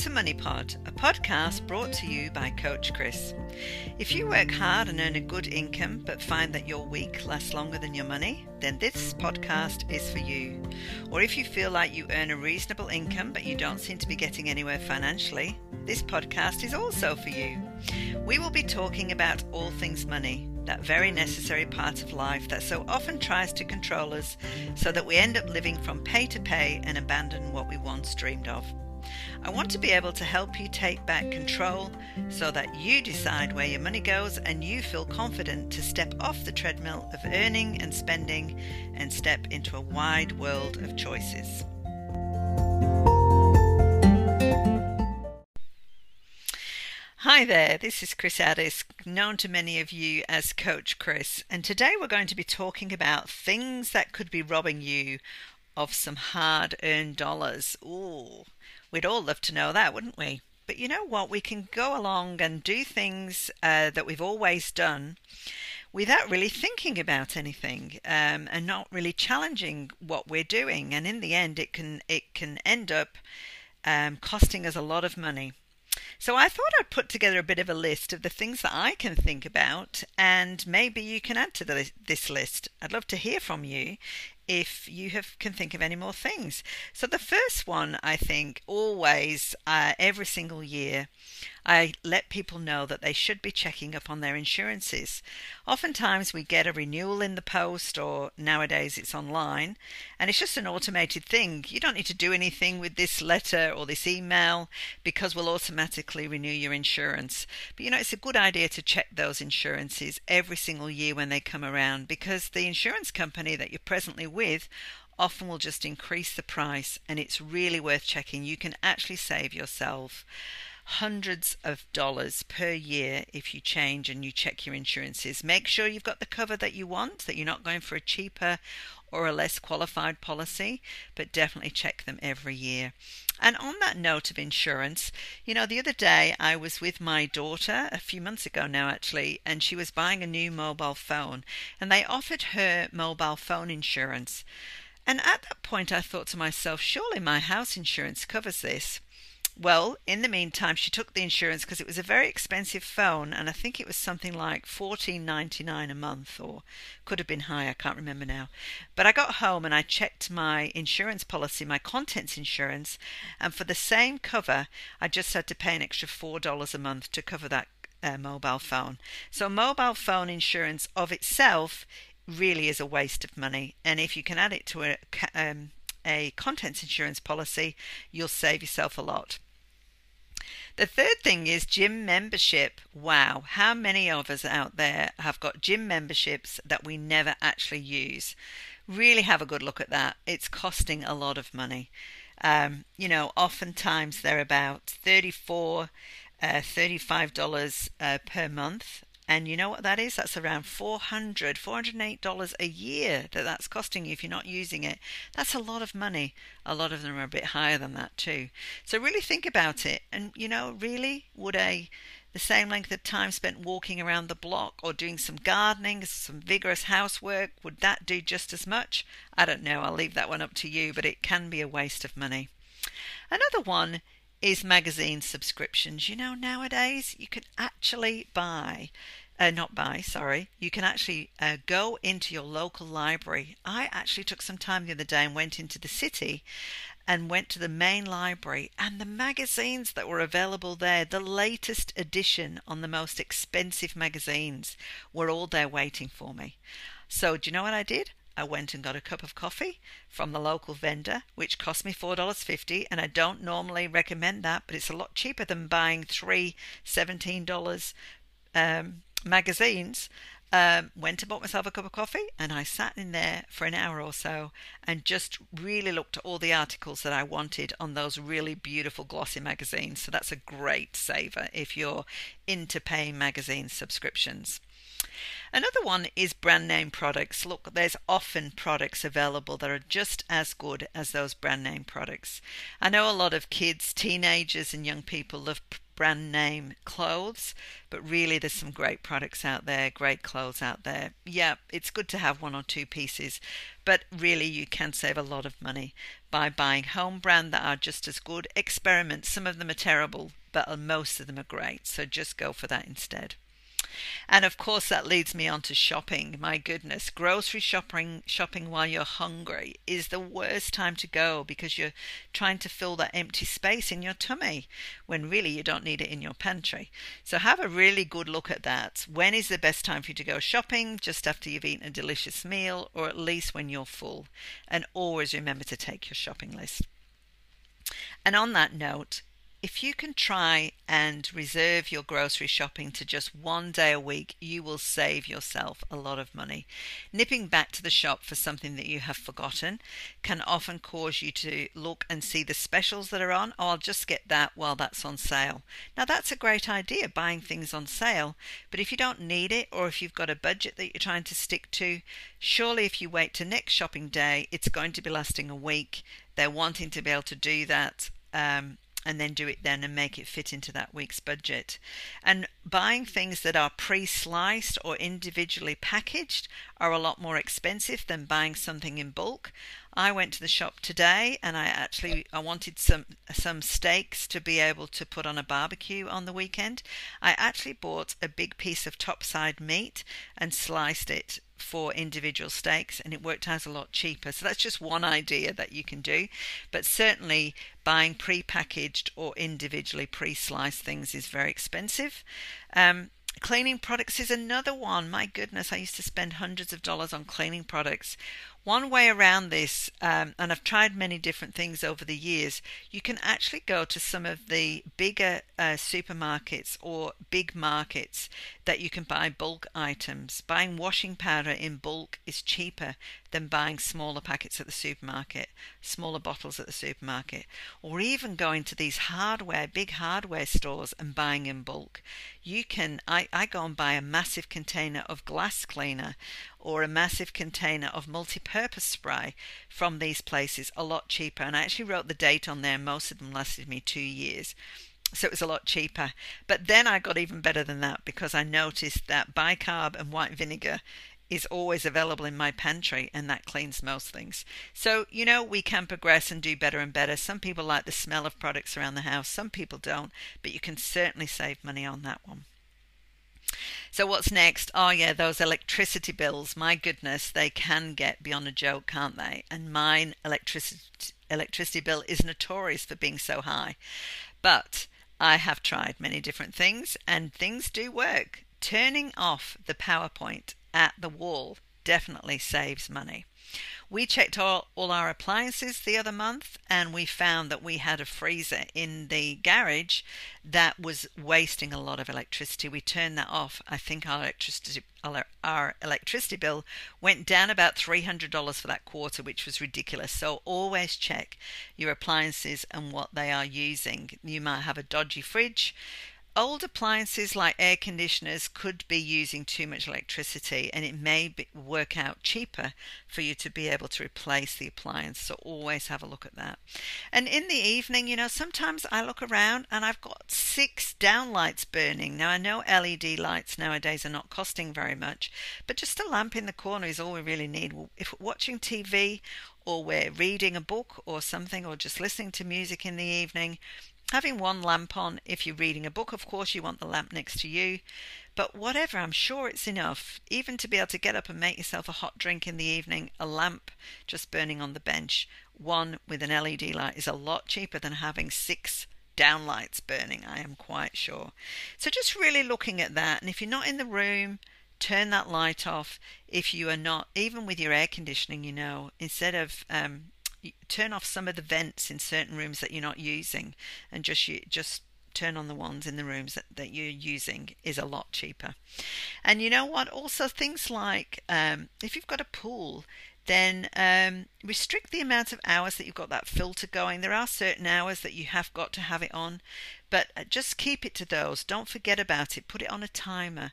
to Money Pod, a podcast brought to you by Coach Chris. If you work hard and earn a good income but find that your week lasts longer than your money, then this podcast is for you. Or if you feel like you earn a reasonable income but you don't seem to be getting anywhere financially, this podcast is also for you. We will be talking about all things money, that very necessary part of life that so often tries to control us so that we end up living from pay to pay and abandon what we once dreamed of. I want to be able to help you take back control so that you decide where your money goes and you feel confident to step off the treadmill of earning and spending and step into a wide world of choices. Hi there, this is Chris Addis, known to many of you as Coach Chris, and today we're going to be talking about things that could be robbing you of some hard-earned dollars. Ooh, we'd all love to know that, wouldn't we? But you know what, we can go along and do things that we've always done without really thinking about anything and not really challenging what we're doing, and in the end it can end up costing us a lot of money. So I thought I'd put together a bit of a list of the things that I can think about, and maybe you can add to this list. I'd love to hear from you if you can think of any more things. So the first one, I think, always, every single year, I let people know that they should be checking up on their insurances. Oftentimes we get a renewal in the post, or nowadays it's online, and it's just an automated thing. You don't need to do anything with this letter or this email because we'll automatically renew your insurance. But you know, it's a good idea to check those insurances every single year when they come around, because the insurance company that you're presently with often will just increase the price, and it's really worth checking. You can actually save yourself hundreds of dollars per year if you change and you check your insurances. Make sure you've got the cover that you want, that you're not going for a cheaper or a less qualified policy, but definitely check them every year. And on that note of insurance, you know, the other day I was with my daughter a few months ago now actually, and she was buying a new mobile phone, and they offered her mobile phone insurance. And at that point I thought to myself, surely my house insurance covers this. Well, in the meantime, she took the insurance because it was a very expensive phone, and I think it was something like $14.99 a month, or could have been higher, I can't remember now. But I got home and I checked my insurance policy, my contents insurance, and for the same cover, I just had to pay an extra $4 a month to cover that mobile phone. So mobile phone insurance of itself really is a waste of money, and if you can add it to a contents insurance policy, you'll save yourself a lot. The third thing is gym membership. Wow, how many of us out there have got gym memberships that we never actually use? Really have a good look at that. It's costing a lot of money. You know, oftentimes they're about $34, $35 per month. And you know what that is? That's around $408 a year that's costing you if you're not using it. That's a lot of money. A lot of them are a bit higher than that too. So really think about it. And you know, really, would the same length of time spent walking around the block or doing some gardening, some vigorous housework, would that do just as much? I don't know. I'll leave that one up to you, but it can be a waste of money. Another one is magazine subscriptions. You know, nowadays you can actually go into your local library. I actually took some time the other day and went into the city and went to the main library, and the magazines that were available there, the latest edition on the most expensive magazines, were all there waiting for me. So do you know what I did? I went and got a cup of coffee from the local vendor, which cost me $4.50, and I don't normally recommend that, but it's a lot cheaper than buying three $17 magazines. Went and bought myself a cup of coffee, and I sat in there for an hour or so and just really looked at all the articles that I wanted on those really beautiful glossy magazines. So that's a great saver if you're into paying magazine subscriptions. Another one is brand name products. Look, there's often products available that are just as good as those brand name products. I know a lot of kids, teenagers and young people love brand name clothes, but really there's some great products out there, great clothes out there. Yeah, it's good to have one or two pieces, but really you can save a lot of money by buying home brand that are just as good. Experiments, some of them are terrible, but most of them are great, so just go for that instead. And of course that leads me on to shopping. My goodness, grocery shopping while you're hungry is the worst time to go, because you're trying to fill that empty space in your tummy when really you don't need it in your pantry. So have a really good look at that. When is the best time for you to go shopping? Just after you've eaten a delicious meal, or at least when you're full. And always remember to take your shopping list. And on that note, if you can try and reserve your grocery shopping to just one day a week, you will save yourself a lot of money. Nipping back to the shop for something that you have forgotten can often cause you to look and see the specials that are on. Oh, I'll just get that while that's on sale. Now that's a great idea, buying things on sale, but if you don't need it, or if you've got a budget that you're trying to stick to, surely if you wait to next shopping day, it's going to be lasting a week. They're wanting to be able to do that, and then do it then and make it fit into that week's budget. And buying things that are pre-sliced or individually packaged are a lot more expensive than buying something in bulk. I went to the shop today and I wanted some steaks to be able to put on a barbecue on the weekend. I actually bought a big piece of topside meat and sliced it for individual steaks, and it worked out a lot cheaper. So that's just one idea that you can do, but certainly buying pre-packaged or individually pre-sliced things is very expensive. Cleaning products is another one. My goodness, I used to spend hundreds of dollars on cleaning products. One way around this, and I've tried many different things over the years, you can actually go to some of the bigger supermarkets or big markets that you can buy bulk items. Buying washing powder in bulk is cheaper than buying smaller packets at the supermarket, smaller bottles at the supermarket, or even going to these big hardware stores and buying in bulk. I go and buy a massive container of glass cleaner or a massive container of multi-purpose spray from these places, a lot cheaper. And I actually wrote the date on there. Most of them lasted me 2 years. So it was a lot cheaper. But then I got even better than that, because I noticed that bicarb and white vinegar is always available in my pantry, and that cleans most things. So, you know, we can progress and do better and better. Some people like the smell of products around the house, some people don't, but you can certainly save money on that one. So what's next? Oh yeah, those electricity bills. My goodness, they can get beyond a joke, can't they? And mine electricity bill is notorious for being so high. But I have tried many different things, and things do work. Turning off the PowerPoint at the wall definitely saves money. We checked all our appliances the other month, and we found that we had a freezer in the garage that was wasting a lot of electricity. We turned that off. I think our electricity bill went down about $300 for that quarter, which was ridiculous. So always check your appliances and what they are using. You might have a dodgy fridge. Old appliances like air conditioners could be using too much electricity, and it may work out cheaper for you to be able to replace the appliance. So always have a look at that. And in the evening, you know, sometimes I look around and I've got 6 downlights burning. Now I know LED lights nowadays are not costing very much, but just a lamp in the corner is all we really need. If we're watching TV, or we're reading a book or something, or just listening to music in the evening, having one lamp on. If you're reading a book, of course you want the lamp next to you, but whatever, I'm sure it's enough even to be able to get up and make yourself a hot drink in the evening. A lamp just burning on the bench, one with an LED light, is a lot cheaper than having 6 downlights burning, I am quite sure. So just really looking at that, and if you're not in the room, turn that light off. If you are not, even with your air conditioning, you know, instead of turn off some of the vents in certain rooms that you're not using, and just turn on the ones in the rooms that you're using, is a lot cheaper. And you know what, also things like if you've got a pool, then restrict the amount of hours that you've got that filter going. There are certain hours that you have got to have it on, but just keep it to those. Don't forget about it. Put it on a timer.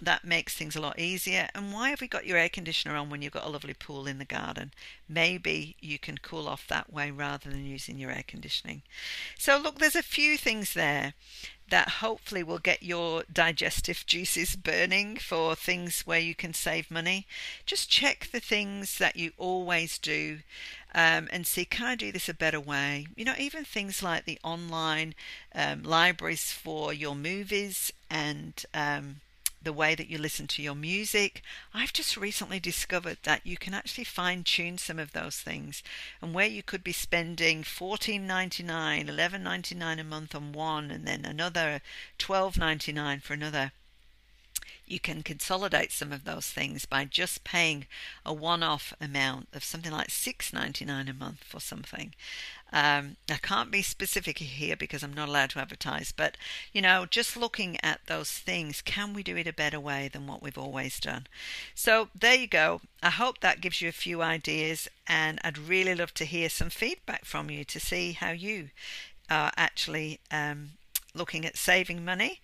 That makes things a lot easier. And why have we got your air conditioner on when you've got a lovely pool in the garden? Maybe you can cool off that way rather than using your air conditioning. So look, there's a few things there that hopefully will get your digestive juices burning for things where you can save money. Just check the things that you always do and see, can I do this a better way? You know, even things like the online libraries for your movies and the way that you listen to your music. I've just recently discovered that you can actually fine-tune some of those things, and where you could be spending $14.99, $11.99 a month on one and then another $12.99 for another, you can consolidate some of those things by just paying a one-off amount of something like $6.99 a month for something. I can't be specific here because I'm not allowed to advertise, but you know, just looking at those things, can we do it a better way than what we've always done? So there you go. I hope that gives you a few ideas, and I'd really love to hear some feedback from you to see how you are actually looking at saving money,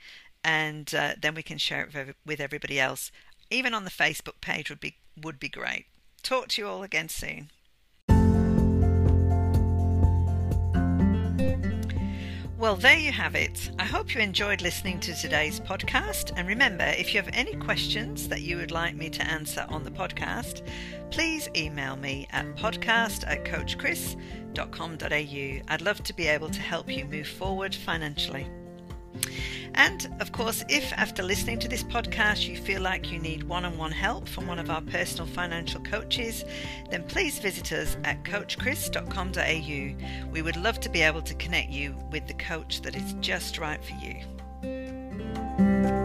and then we can share it with everybody else. Even on the Facebook page would be great. Talk to you all again soon. Well, there you have it. I hope you enjoyed listening to today's podcast. And remember, if you have any questions that you would like me to answer on the podcast, please email me at podcast@coachchris.com.au. I'd love to be able to help you move forward financially. And of course, if after listening to this podcast you feel like you need one-on-one help from one of our personal financial coaches, then please visit us at coachchris.com.au. We would love to be able to connect you with the coach that is just right for you.